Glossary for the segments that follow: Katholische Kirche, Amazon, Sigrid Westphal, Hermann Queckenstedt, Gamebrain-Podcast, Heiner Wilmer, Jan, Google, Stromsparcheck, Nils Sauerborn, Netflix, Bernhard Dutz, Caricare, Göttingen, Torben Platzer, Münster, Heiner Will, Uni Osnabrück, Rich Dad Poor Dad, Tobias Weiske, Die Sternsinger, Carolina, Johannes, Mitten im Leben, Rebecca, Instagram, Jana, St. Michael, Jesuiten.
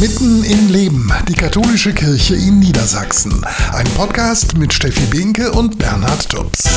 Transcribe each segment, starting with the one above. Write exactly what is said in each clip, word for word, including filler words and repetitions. Mitten im Leben, die katholische Kirche in Niedersachsen. Ein Podcast mit Steffi Binke und Bernhard Dutz.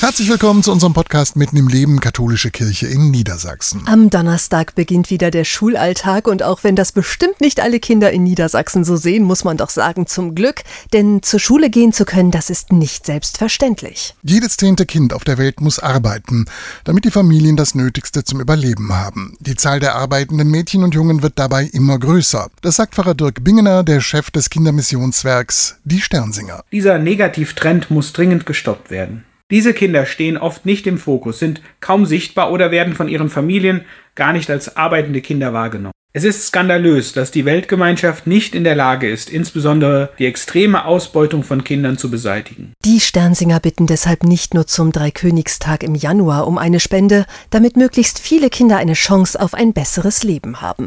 Herzlich willkommen zu unserem Podcast Mitten im Leben, Katholische Kirche in Niedersachsen. Am Donnerstag beginnt wieder der Schulalltag und auch wenn das bestimmt nicht alle Kinder in Niedersachsen so sehen, muss man doch sagen, zum Glück. Denn zur Schule gehen zu können, das ist nicht selbstverständlich. Jedes zehnte Kind auf der Welt muss arbeiten, damit die Familien das Nötigste zum Überleben haben. Die Zahl der arbeitenden Mädchen und Jungen wird dabei immer größer. Das sagt Pfarrer Dirk Bingener, der Chef des Kindermissionswerks Die Sternsinger. Dieser Negativtrend muss dringend gestoppt werden. Diese Kinder stehen oft nicht im Fokus, sind kaum sichtbar oder werden von ihren Familien gar nicht als arbeitende Kinder wahrgenommen. Es ist skandalös, dass die Weltgemeinschaft nicht in der Lage ist, insbesondere die extreme Ausbeutung von Kindern zu beseitigen. Die Sternsinger bitten deshalb nicht nur zum Dreikönigstag im Januar um eine Spende, damit möglichst viele Kinder eine Chance auf ein besseres Leben haben.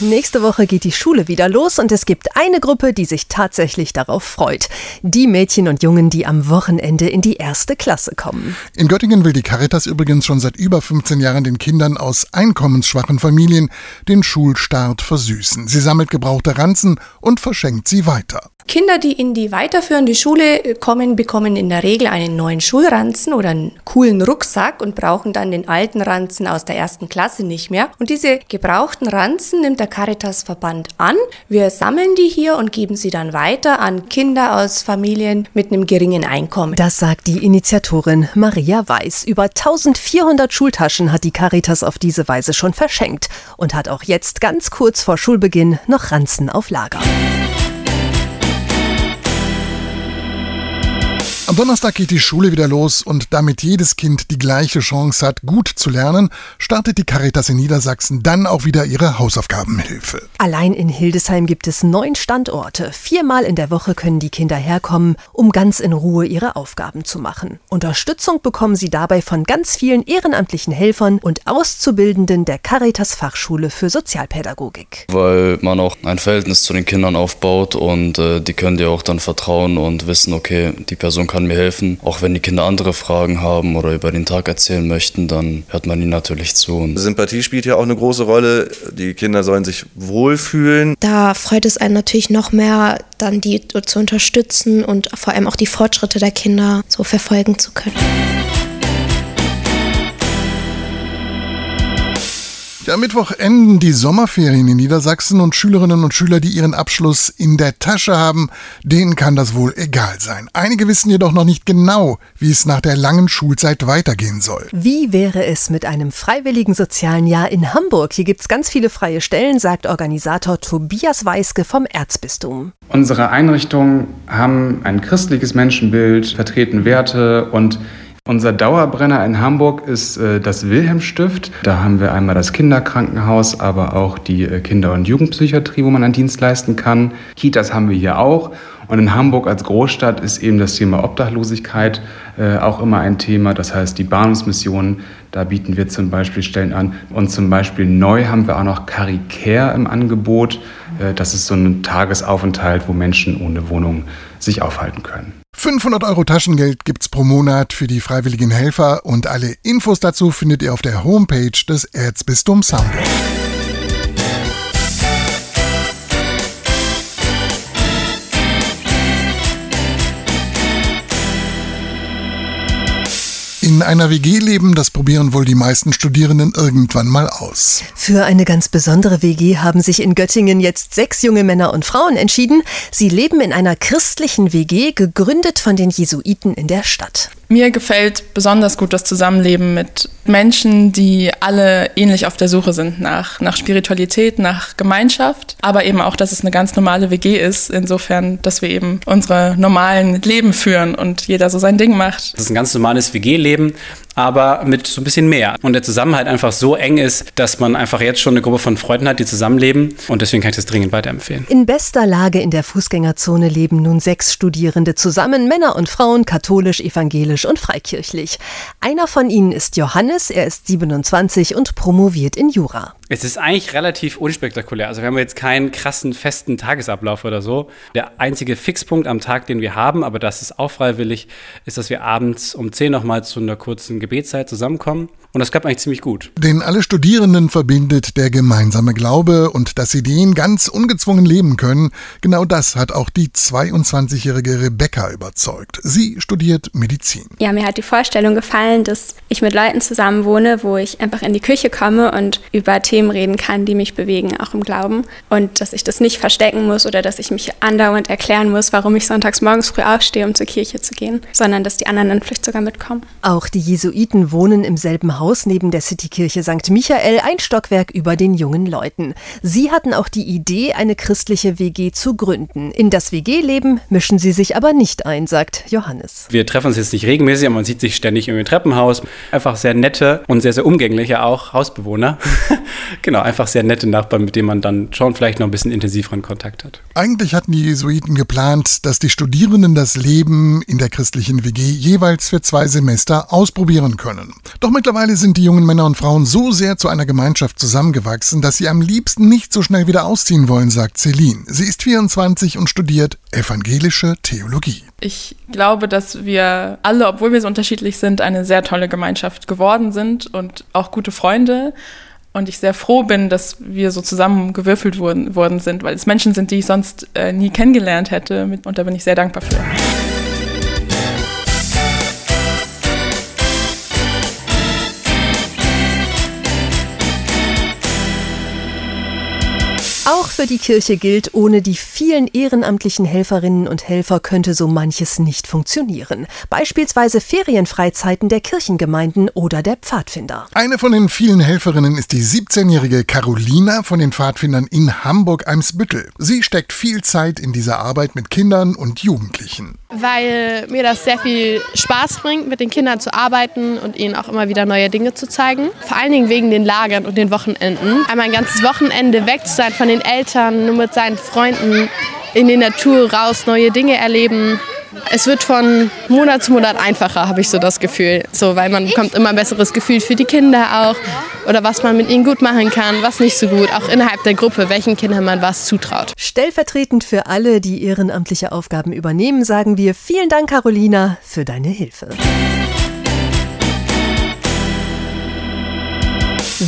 Nächste Woche geht die Schule wieder los und es gibt eine Gruppe, die sich tatsächlich darauf freut. Die Mädchen und Jungen, die am Wochenende in die erste Klasse kommen. In Göttingen will die Caritas übrigens schon seit über fünfzehn Jahren den Kindern aus einkommensschwachen Familien den Schulstart versüßen. Sie sammelt gebrauchte Ranzen und verschenkt sie weiter. Kinder, die in die weiterführende Schule kommen, bekommen in der Regel einen neuen Schulranzen oder einen coolen Rucksack und brauchen dann den alten Ranzen aus der ersten Klasse nicht mehr. Und diese gebrauchten Ranzen nimmt der Caritas-Verband an. Wir sammeln die hier und geben sie dann weiter an Kinder aus Familien mit einem geringen Einkommen. Das sagt die Initiatorin Maria Weiß. Über eintausendvierhundert Schultaschen hat die Caritas auf diese Weise schon verschenkt und hat auch jetzt ganz kurz vor Schulbeginn noch Ranzen auf Lager. Am Donnerstag geht die Schule wieder los und damit jedes Kind die gleiche Chance hat, gut zu lernen, startet die Caritas in Niedersachsen dann auch wieder ihre Hausaufgabenhilfe. Allein in Hildesheim gibt es neun Standorte. Viermal in der Woche können die Kinder herkommen, um ganz in Ruhe ihre Aufgaben zu machen. Unterstützung bekommen sie dabei von ganz vielen ehrenamtlichen Helfern und Auszubildenden der Caritas-Fachschule für Sozialpädagogik. Weil man auch ein Verhältnis zu den Kindern aufbaut und äh, die können dir auch dann vertrauen und wissen, okay, die Person kann kann mir helfen. Auch wenn die Kinder andere Fragen haben oder über den Tag erzählen möchten, dann hört man ihnen natürlich zu. Und Sympathie spielt ja auch eine große Rolle. Die Kinder sollen sich wohlfühlen. Da freut es einen natürlich noch mehr, dann die zu unterstützen und vor allem auch die Fortschritte der Kinder so verfolgen zu können. Ja, am Mittwoch enden die Sommerferien in Niedersachsen und Schülerinnen und Schüler, die ihren Abschluss in der Tasche haben, denen kann das wohl egal sein. Einige wissen jedoch noch nicht genau, wie es nach der langen Schulzeit weitergehen soll. Wie wäre es mit einem freiwilligen sozialen Jahr in Hamburg? Hier gibt es ganz viele freie Stellen, sagt Organisator Tobias Weiske vom Erzbistum. Unsere Einrichtungen haben ein christliches Menschenbild, vertreten Werte und unser Dauerbrenner in Hamburg ist äh, das Wilhelmstift. Da haben wir einmal das Kinderkrankenhaus, aber auch die äh, Kinder- und Jugendpsychiatrie, wo man einen Dienst leisten kann. Kitas haben wir hier auch. Und in Hamburg als Großstadt ist eben das Thema Obdachlosigkeit äh, auch immer ein Thema. Das heißt, die Bahnhofsmissionen, da bieten wir zum Beispiel Stellen an. Und zum Beispiel neu haben wir auch noch Caricare im Angebot. Äh, das ist so ein Tagesaufenthalt, wo Menschen ohne Wohnung sich aufhalten können. fünfhundert Euro Taschengeld gibt's pro Monat für die freiwilligen Helfer und alle Infos dazu findet ihr auf der Homepage des Erzbistums Hamburg. In einer W G leben, das probieren wohl die meisten Studierenden irgendwann mal aus. Für eine ganz besondere W G haben sich in Göttingen jetzt sechs junge Männer und Frauen entschieden. Sie leben in einer christlichen W G, gegründet von den Jesuiten in der Stadt. Mir gefällt besonders gut das Zusammenleben mit Menschen, die alle ähnlich auf der Suche sind nach, nach Spiritualität, nach Gemeinschaft, aber eben auch, dass es eine ganz normale W G ist, insofern, dass wir eben unsere normalen Leben führen und jeder so sein Ding macht. Das ist ein ganz normales W G-Leben, aber mit so ein bisschen mehr. Und der Zusammenhalt einfach so eng ist, dass man einfach jetzt schon eine Gruppe von Freunden hat, die zusammenleben. Und deswegen kann ich das dringend weiterempfehlen. In bester Lage in der Fußgängerzone leben nun sechs Studierende zusammen, Männer und Frauen, katholisch, evangelisch katholisch und freikirchlich. Einer von ihnen ist Johannes, er ist siebenundzwanzig und promoviert in Jura. Es ist eigentlich relativ unspektakulär. Also wir haben jetzt keinen krassen, festen Tagesablauf oder so. Der einzige Fixpunkt am Tag, den wir haben, aber das ist auch freiwillig, ist, dass wir abends um zehn nochmal zu einer kurzen Gebetszeit zusammenkommen. Und das klappt eigentlich ziemlich gut. Den alle Studierenden verbindet der gemeinsame Glaube und dass sie den ganz ungezwungen leben können. Genau das hat auch die zweiundzwanzigjährige Rebecca überzeugt. Sie studiert Medizin. Ja, mir hat die Vorstellung gefallen, dass ich mit Leuten zusammen wohne, wo ich einfach in die Küche komme und über Themen reden kann, die mich bewegen, auch im Glauben. Und dass ich das nicht verstecken muss oder dass ich mich andauernd erklären muss, warum ich sonntags morgens früh aufstehe, um zur Kirche zu gehen, sondern dass die anderen dann vielleicht sogar mitkommen. Auch die Jesuiten wohnen im selben Haus. Neben der Citykirche Sankt Michael, ein Stockwerk über den jungen Leuten. Sie hatten auch die Idee, eine christliche W G zu gründen. In das W G-Leben mischen sie sich aber nicht ein, sagt Johannes. Wir treffen uns jetzt nicht regelmäßig, aber man sieht sich ständig im Treppenhaus. Einfach sehr nette und sehr, sehr umgängliche auch Hausbewohner. Genau, einfach sehr nette Nachbarn, mit denen man dann schon vielleicht noch ein bisschen intensiveren Kontakt hat. Eigentlich hatten die Jesuiten geplant, dass die Studierenden das Leben in der christlichen W G jeweils für zwei Semester ausprobieren können. Doch mittlerweile sind die jungen Männer und Frauen so sehr zu einer Gemeinschaft zusammengewachsen, dass sie am liebsten nicht so schnell wieder ausziehen wollen, sagt Celine. Sie ist vierundzwanzig und studiert evangelische Theologie. Ich glaube, dass wir alle, obwohl wir so unterschiedlich sind, eine sehr tolle Gemeinschaft geworden sind und auch gute Freunde. Und ich sehr froh bin, dass wir so zusammengewürfelt worden, worden sind, weil es Menschen sind, die ich sonst äh, nie kennengelernt hätte. Und da bin ich sehr dankbar für. Auch für die Kirche gilt, ohne die vielen ehrenamtlichen Helferinnen und Helfer könnte so manches nicht funktionieren. Beispielsweise Ferienfreizeiten der Kirchengemeinden oder der Pfadfinder. Eine von den vielen Helferinnen ist die siebzehnjährige Carolina von den Pfadfindern in Hamburg-Eimsbüttel. Sie steckt viel Zeit in dieser Arbeit mit Kindern und Jugendlichen. Weil mir das sehr viel Spaß bringt, mit den Kindern zu arbeiten und ihnen auch immer wieder neue Dinge zu zeigen. Vor allen Dingen wegen den Lagern und den Wochenenden. Einmal ein ganzes Wochenende weg zu sein von den den Eltern, nur mit seinen Freunden in die Natur raus, neue Dinge erleben. Es wird von Monat zu Monat einfacher, habe ich so das Gefühl. So, weil man bekommt immer ein besseres Gefühl für die Kinder auch oder was man mit ihnen gut machen kann, was nicht so gut, auch innerhalb der Gruppe, welchen Kindern man was zutraut. Stellvertretend für alle, die ehrenamtliche Aufgaben übernehmen, sagen wir vielen Dank, Carolina, für deine Hilfe.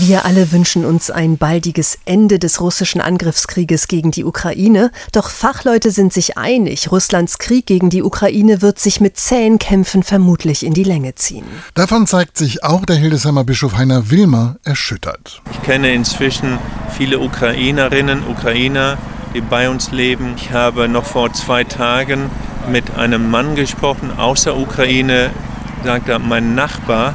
Wir alle wünschen uns ein baldiges Ende des russischen Angriffskrieges gegen die Ukraine. Doch Fachleute sind sich einig, Russlands Krieg gegen die Ukraine wird sich mit zähen Kämpfen vermutlich in die Länge ziehen. Davon zeigt sich auch der Hildesheimer Bischof Heiner Wilmer erschüttert. Ich kenne inzwischen viele Ukrainerinnen, Ukrainer, die bei uns leben. Ich habe noch vor zwei Tagen mit einem Mann gesprochen aus der Ukraine, sagte mein Nachbar.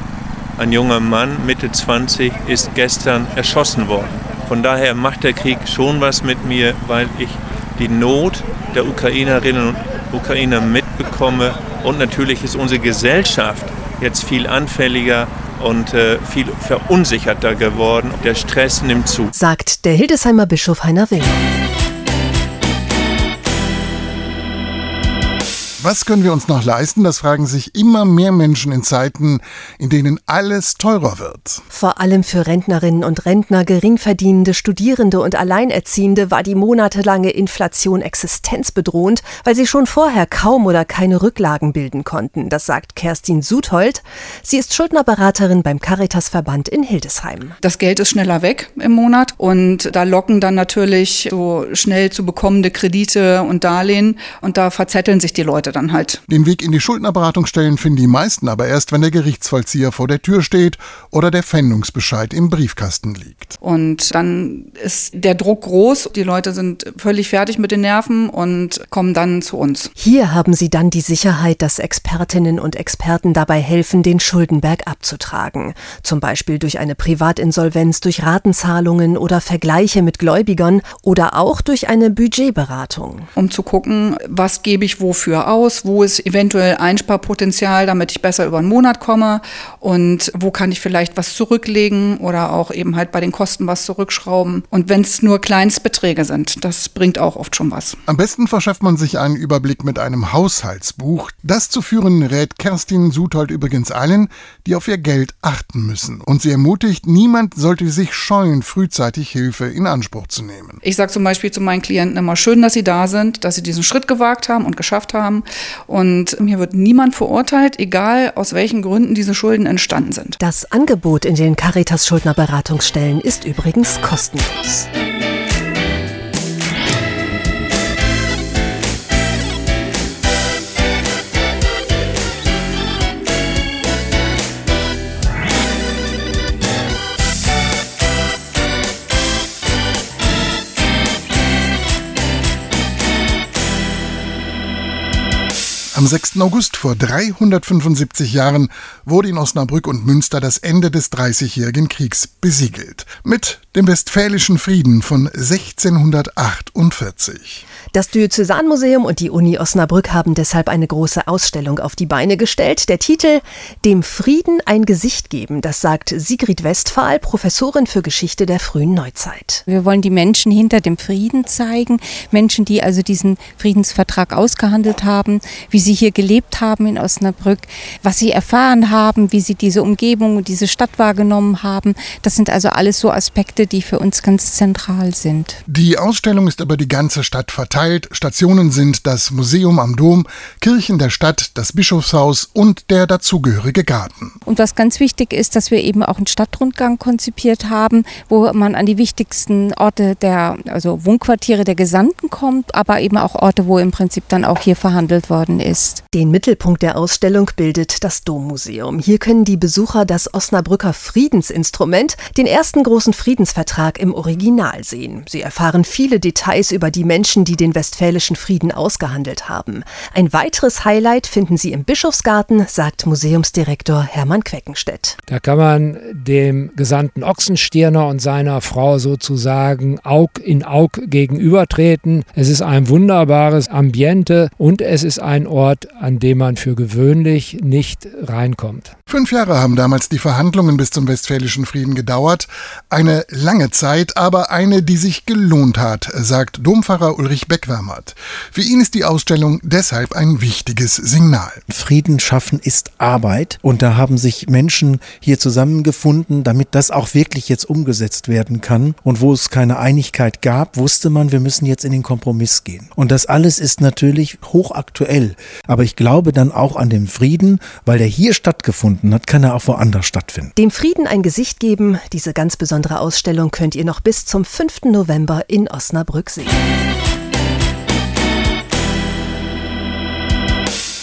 Ein junger Mann, Mitte zwanzig, ist gestern erschossen worden. Von daher macht der Krieg schon was mit mir, weil ich die Not der Ukrainerinnen und Ukrainer mitbekomme. Und natürlich ist unsere Gesellschaft jetzt viel anfälliger und äh, viel verunsicherter geworden. Der Stress nimmt zu, sagt der Hildesheimer Bischof Heiner Will. Was können wir uns noch leisten? Das fragen sich immer mehr Menschen in Zeiten, in denen alles teurer wird. Vor allem für Rentnerinnen und Rentner, Geringverdienende, Studierende und Alleinerziehende war die monatelange Inflation existenzbedrohend, weil sie schon vorher kaum oder keine Rücklagen bilden konnten. Das sagt Kerstin Suthold. Sie ist Schuldnerberaterin beim Caritas-Verband in Hildesheim. Das Geld ist schneller weg im Monat und da locken dann natürlich so schnell zu bekommende Kredite und Darlehen und da verzetteln sich die Leute dann halt. Den Weg in die Schuldnerberatungsstellen finden die meisten aber erst, wenn der Gerichtsvollzieher vor der Tür steht oder der Pfändungsbescheid im Briefkasten liegt. Und dann ist der Druck groß, die Leute sind völlig fertig mit den Nerven und kommen dann zu uns. Hier haben sie dann die Sicherheit, dass Expertinnen und Experten dabei helfen, den Schuldenberg abzutragen. Zum Beispiel durch eine Privatinsolvenz, durch Ratenzahlungen oder Vergleiche mit Gläubigern oder auch durch eine Budgetberatung. Um zu gucken, was gebe ich wofür aus? raus, wo ist eventuell Einsparpotenzial, damit ich besser über einen Monat komme und wo kann ich vielleicht was zurücklegen oder auch eben halt bei den Kosten was zurückschrauben. Und wenn es nur Kleinstbeträge sind, das bringt auch oft schon was. Am besten verschafft man sich einen Überblick mit einem Haushaltsbuch. Das zu führen rät Kerstin Suthold übrigens allen, die auf ihr Geld achten müssen. Und sie ermutigt, niemand sollte sich scheuen, frühzeitig Hilfe in Anspruch zu nehmen. Ich sage zum Beispiel zu meinen Klienten immer, schön, dass sie da sind, dass sie diesen Schritt gewagt haben und geschafft haben. Und hier wird niemand verurteilt, egal aus welchen Gründen diese Schulden entstanden sind. Das Angebot in den Caritas-Schuldnerberatungsstellen ist übrigens kostenlos. Am sechsten August vor dreihundertfünfundsiebzig Jahren wurde in Osnabrück und Münster das Ende des Dreißigjährigen Kriegs besiegelt. Mit dem Westfälischen Frieden von sechzehnhundertachtundvierzig. Das Diözesanmuseum und die Uni Osnabrück haben deshalb eine große Ausstellung auf die Beine gestellt. Der Titel »Dem Frieden ein Gesicht geben«, das sagt Sigrid Westphal, Professorin für Geschichte der frühen Neuzeit. Wir wollen die Menschen hinter dem Frieden zeigen, Menschen, die also diesen Friedensvertrag ausgehandelt haben, wie sie hier gelebt haben in Osnabrück, was sie erfahren haben, wie sie diese Umgebung und diese Stadt wahrgenommen haben. Das sind also alles so Aspekte, die für uns ganz zentral sind. Die Ausstellung ist über die ganze Stadt verteilt. Stationen sind das Museum am Dom, Kirchen der Stadt, das Bischofshaus und der dazugehörige Garten. Und was ganz wichtig ist, dass wir eben auch einen Stadtrundgang konzipiert haben, wo man an die wichtigsten Orte der, also Wohnquartiere der Gesandten kommt, aber eben auch Orte, wo im Prinzip dann auch hier verhandelt worden ist. Den Mittelpunkt der Ausstellung bildet das Dommuseum. Hier können die Besucher das Osnabrücker Friedensinstrument, den ersten großen Friedensvertrag im Original sehen. Sie erfahren viele Details über die Menschen, die den Westfälischen Frieden ausgehandelt haben. Ein weiteres Highlight finden Sie im Bischofsgarten, sagt Museumsdirektor Hermann Queckenstedt. Da kann man dem Gesandten Ochsenstierner und seiner Frau sozusagen Aug in Aug gegenübertreten. Es ist ein wunderbares Ambiente und es ist ein Ort, an dem man für gewöhnlich nicht reinkommt. Fünf Jahre haben damals die Verhandlungen bis zum Westfälischen Frieden gedauert. Eine lange Zeit, aber eine, die sich gelohnt hat, sagt Dompfarrer Ulrich Beckwärmert. Für ihn ist die Ausstellung deshalb ein wichtiges Signal. Frieden schaffen ist Arbeit und da haben sich Menschen hier zusammengefunden, damit das auch wirklich jetzt umgesetzt werden kann. Und wo es keine Einigkeit gab, wusste man, wir müssen jetzt in den Kompromiss gehen. Und das alles ist natürlich hochaktuell. Aber ich glaube dann auch an den Frieden, weil der hier stattgefunden hat, kann er auch woanders stattfinden. Dem Frieden ein Gesicht geben, diese ganz besondere Ausstellung könnt ihr noch bis zum fünften November in Osnabrück sehen.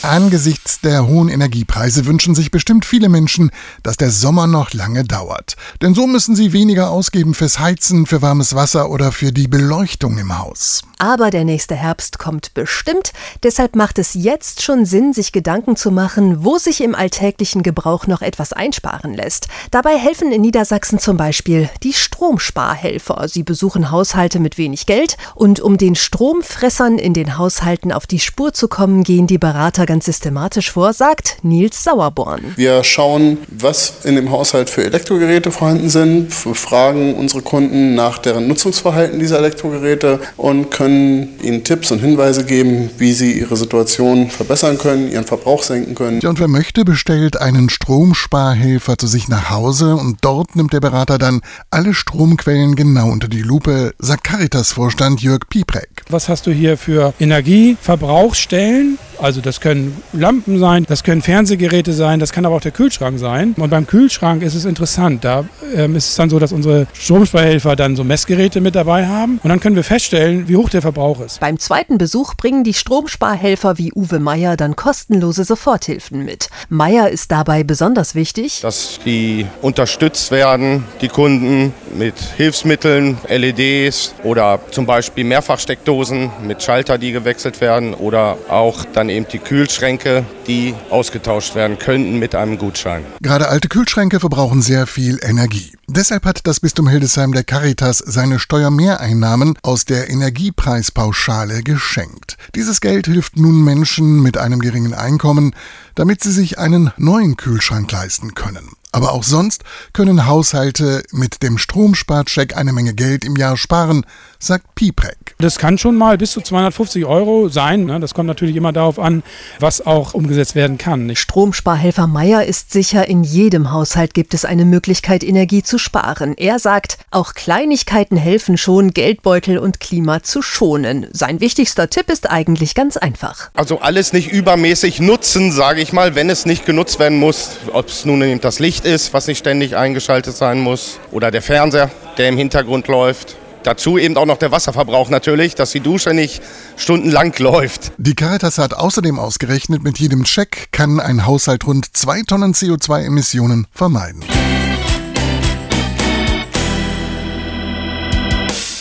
Angesichts der hohen Energiepreise wünschen sich bestimmt viele Menschen, dass der Sommer noch lange dauert. Denn so müssen sie weniger ausgeben fürs Heizen, für warmes Wasser oder für die Beleuchtung im Haus. Aber der nächste Herbst kommt bestimmt. Deshalb macht es jetzt schon Sinn, sich Gedanken zu machen, wo sich im alltäglichen Gebrauch noch etwas einsparen lässt. Dabei helfen in Niedersachsen zum Beispiel die Stromsparhelfer. Sie besuchen Haushalte mit wenig Geld. Und um den Stromfressern in den Haushalten auf die Spur zu kommen, gehen die Berater ganz systematisch vor, sagt Nils Sauerborn. Wir schauen, was in dem Haushalt für Elektrogeräte vorhanden sind, fragen unsere Kunden nach deren Nutzungsverhalten dieser Elektrogeräte und können ihnen Tipps und Hinweise geben, wie sie ihre Situation verbessern können, ihren Verbrauch senken können. Ja, und wer möchte, bestellt einen Stromsparhelfer zu sich nach Hause und dort nimmt der Berater dann alle Stromquellen genau unter die Lupe, sagt Caritas-Vorstand Jörg Piepreck. Was hast du hier für Energieverbrauchsstellen? Also das können Lampen sein, das können Fernsehgeräte sein, das kann aber auch der Kühlschrank sein. Und beim Kühlschrank ist es interessant, da ähm, ist es dann so, dass unsere Stromsparhelfer dann so Messgeräte mit dabei haben. Und dann können wir feststellen, wie hoch der Verbrauch ist. Beim zweiten Besuch bringen die Stromsparhelfer wie Uwe Meier dann kostenlose Soforthilfen mit. Meier ist dabei besonders wichtig, dass die unterstützt werden, die Kunden mit Hilfsmitteln, L E Ds oder zum Beispiel Mehrfachsteckdosen mit Schalter, die gewechselt werden oder auch dann dann eben die Kühlschränke, die ausgetauscht werden könnten mit einem Gutschein. Gerade alte Kühlschränke verbrauchen sehr viel Energie. Deshalb hat das Bistum Hildesheim der Caritas seine Steuermehreinnahmen aus der Energiepreispauschale geschenkt. Dieses Geld hilft nun Menschen mit einem geringen Einkommen, damit sie sich einen neuen Kühlschrank leisten können. Aber auch sonst können Haushalte mit dem Stromsparcheck eine Menge Geld im Jahr sparen, sagt Piepreck. Das kann schon mal bis zu zweihundertfünfzig Euro sein. Das kommt natürlich immer darauf an, was auch umgesetzt werden kann. Stromsparhelfer Meier ist sicher, in jedem Haushalt gibt es eine Möglichkeit, Energie zu sparen. Er sagt, auch Kleinigkeiten helfen schon, Geldbeutel und Klima zu schonen. Sein wichtigster Tipp ist eigentlich ganz einfach. Also alles nicht übermäßig nutzen, sage ich mal, wenn es nicht genutzt werden muss. Ob es nun eben das Licht ist, was nicht ständig eingeschaltet sein muss, oder der Fernseher, der im Hintergrund läuft. Dazu eben auch noch der Wasserverbrauch natürlich, dass die Dusche nicht stundenlang läuft. Die Caritas hat außerdem ausgerechnet, mit jedem Check kann ein Haushalt rund zwei Tonnen C O zwei Emissionen vermeiden.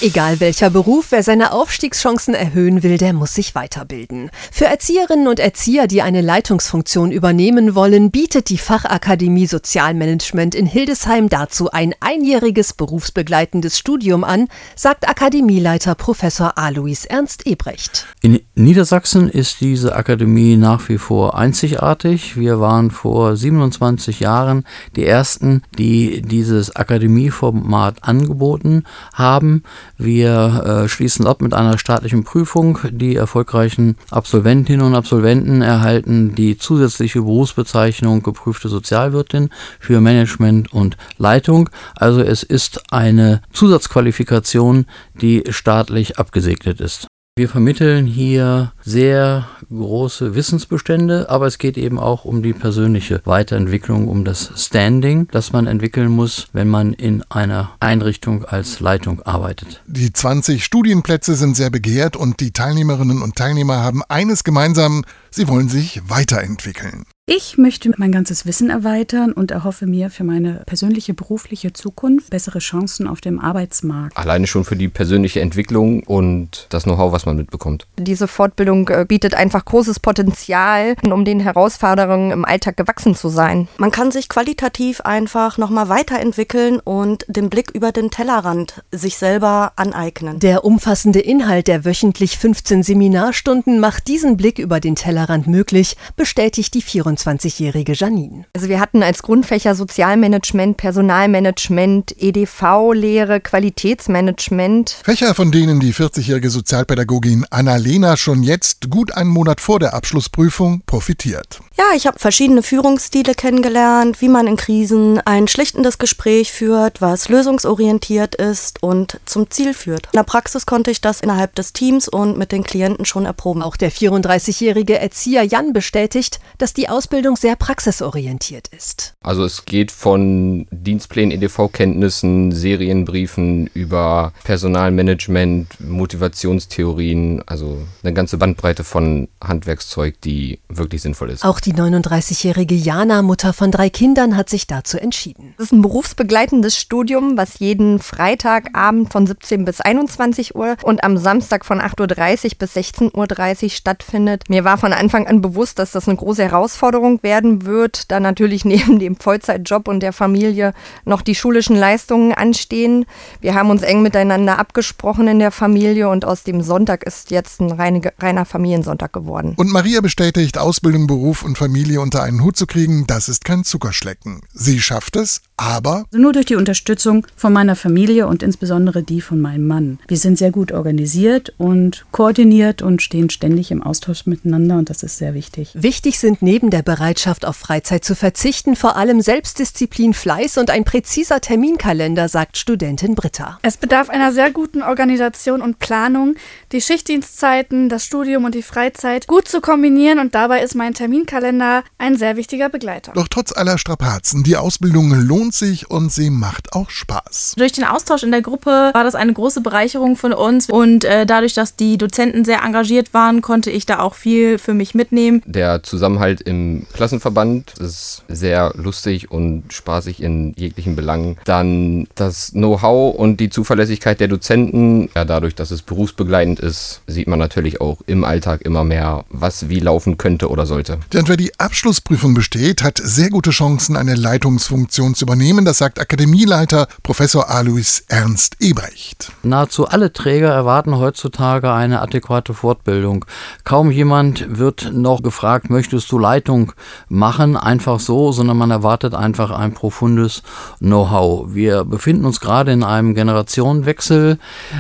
Egal welcher Beruf, wer seine Aufstiegschancen erhöhen will, der muss sich weiterbilden. Für Erzieherinnen und Erzieher, die eine Leitungsfunktion übernehmen wollen, bietet die Fachakademie Sozialmanagement in Hildesheim dazu ein einjähriges berufsbegleitendes Studium an, sagt Akademieleiter Professor Alois Ernst Ebrecht. In Niedersachsen ist diese Akademie nach wie vor einzigartig. Wir waren vor siebenundzwanzig Jahren die Ersten, die dieses Akademieformat angeboten haben. Wir äh, schließen ab mit einer staatlichen Prüfung. Die erfolgreichen Absolventinnen und Absolventen erhalten die zusätzliche Berufsbezeichnung geprüfte Sozialwirtin für Management und Leitung. Also es ist eine Zusatzqualifikation, die staatlich abgesegnet ist. Wir vermitteln hier sehr große Wissensbestände, aber es geht eben auch um die persönliche Weiterentwicklung, um das Standing, das man entwickeln muss, wenn man in einer Einrichtung als Leitung arbeitet. Die zwanzig Studienplätze sind sehr begehrt und die Teilnehmerinnen und Teilnehmer haben eines gemeinsam: sie wollen sich weiterentwickeln. Ich möchte mein ganzes Wissen erweitern und erhoffe mir für meine persönliche berufliche Zukunft bessere Chancen auf dem Arbeitsmarkt. Alleine schon für die persönliche Entwicklung und das Know-how, was man mitbekommt. Diese Fortbildung bietet einfach großes Potenzial, um den Herausforderungen im Alltag gewachsen zu sein. Man kann sich qualitativ einfach nochmal weiterentwickeln und den Blick über den Tellerrand sich selber aneignen. Der umfassende Inhalt der wöchentlich fünfzehn Seminarstunden macht diesen Blick über den Tellerrand möglich, bestätigt die vierundzwanzigjährige Janine. Also wir hatten als Grundfächer Sozialmanagement, Personalmanagement, E D V-Lehre, Qualitätsmanagement. Fächer, von denen die vierzigjährige Sozialpädagogin Annalena schon jetzt, gut einen Monat vor der Abschlussprüfung, profitiert. Ja, ich habe verschiedene Führungsstile kennengelernt, wie man in Krisen ein schlichtendes Gespräch führt, was lösungsorientiert ist und zum Ziel führt. In der Praxis konnte ich das innerhalb des Teams und mit den Klienten schon erproben. Auch der vierunddreißigjährige Erzieher Jan bestätigt, dass die Ausbildung Ausbildung sehr praxisorientiert ist. Also es geht von Dienstplänen, E D V-Kenntnissen, Serienbriefen über Personalmanagement, Motivationstheorien, also eine ganze Bandbreite von Handwerkszeug, die wirklich sinnvoll ist. Auch die neununddreißigjährige Jana, Mutter von drei Kindern, hat sich dazu entschieden. Es ist ein berufsbegleitendes Studium, was jeden Freitagabend von siebzehn bis einundzwanzig Uhr und am Samstag von acht Uhr dreißig bis sechzehn Uhr dreißig stattfindet. Mir war von Anfang an bewusst, dass das eine große Herausforderung werden wird, da natürlich neben dem Vollzeitjob und der Familie noch die schulischen Leistungen anstehen. Wir haben uns eng miteinander abgesprochen in der Familie und aus dem Sonntag ist jetzt ein reine, reiner Familiensonntag geworden. Und Maria bestätigt, Ausbildung, Beruf und Familie unter einen Hut zu kriegen, das ist kein Zuckerschlecken. Sie schafft es, aber nur durch die Unterstützung von meiner Familie und insbesondere die von meinem Mann. Wir sind sehr gut organisiert und koordiniert und stehen ständig im Austausch miteinander und das ist sehr wichtig. Wichtig sind neben der Bereitschaft, auf Freizeit zu verzichten, vor allem Selbstdisziplin, Fleiß und ein präziser Terminkalender, sagt Studentin Britta. Es bedarf einer sehr guten Organisation und Planung, die Schichtdienstzeiten, das Studium und die Freizeit gut zu kombinieren und dabei ist mein Terminkalender ein sehr wichtiger Begleiter. Doch trotz aller Strapazen, die Ausbildung lohnt lohnt sich und sie macht auch Spaß. Durch den Austausch in der Gruppe war das eine große Bereicherung von uns und äh, dadurch, dass die Dozenten sehr engagiert waren, konnte ich da auch viel für mich mitnehmen. Der Zusammenhalt im Klassenverband ist sehr lustig und spaßig in jeglichen Belangen. Dann das Know-how und die Zuverlässigkeit der Dozenten. Ja, dadurch, dass es berufsbegleitend ist, sieht man natürlich auch im Alltag immer mehr, was wie laufen könnte oder sollte. Denn wer die Abschlussprüfung besteht, hat sehr gute Chancen, eine Leitungsfunktion zu übernehmen. Das sagt Akademieleiter Professor Alois Ernst Ebrecht. Nahezu alle Träger erwarten heutzutage eine adäquate Fortbildung. Kaum jemand wird noch gefragt, möchtest du Leitung machen, einfach so, sondern man erwartet einfach ein profundes Know-how. Wir befinden uns gerade in einem Generationenwechsel.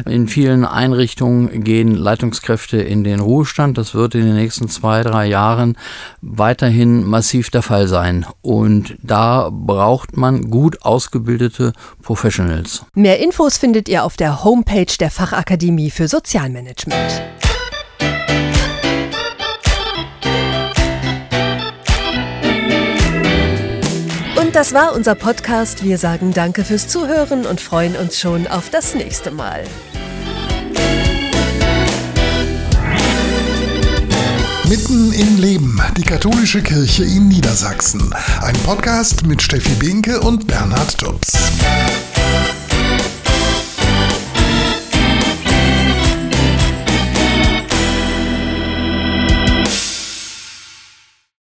In vielen Einrichtungen gehen Leitungskräfte in den Ruhestand. Das wird in den nächsten zwei, drei Jahren weiterhin massiv der Fall sein. Und da braucht man gut ausgebildete Professionals. Mehr Infos findet ihr auf der Homepage der Fachakademie für Sozialmanagement. Das war unser Podcast. Wir sagen danke fürs Zuhören und freuen uns schon auf das nächste Mal. Mitten im Leben, die Katholische Kirche in Niedersachsen. Ein Podcast mit Steffi Binke und Bernhard Dutz.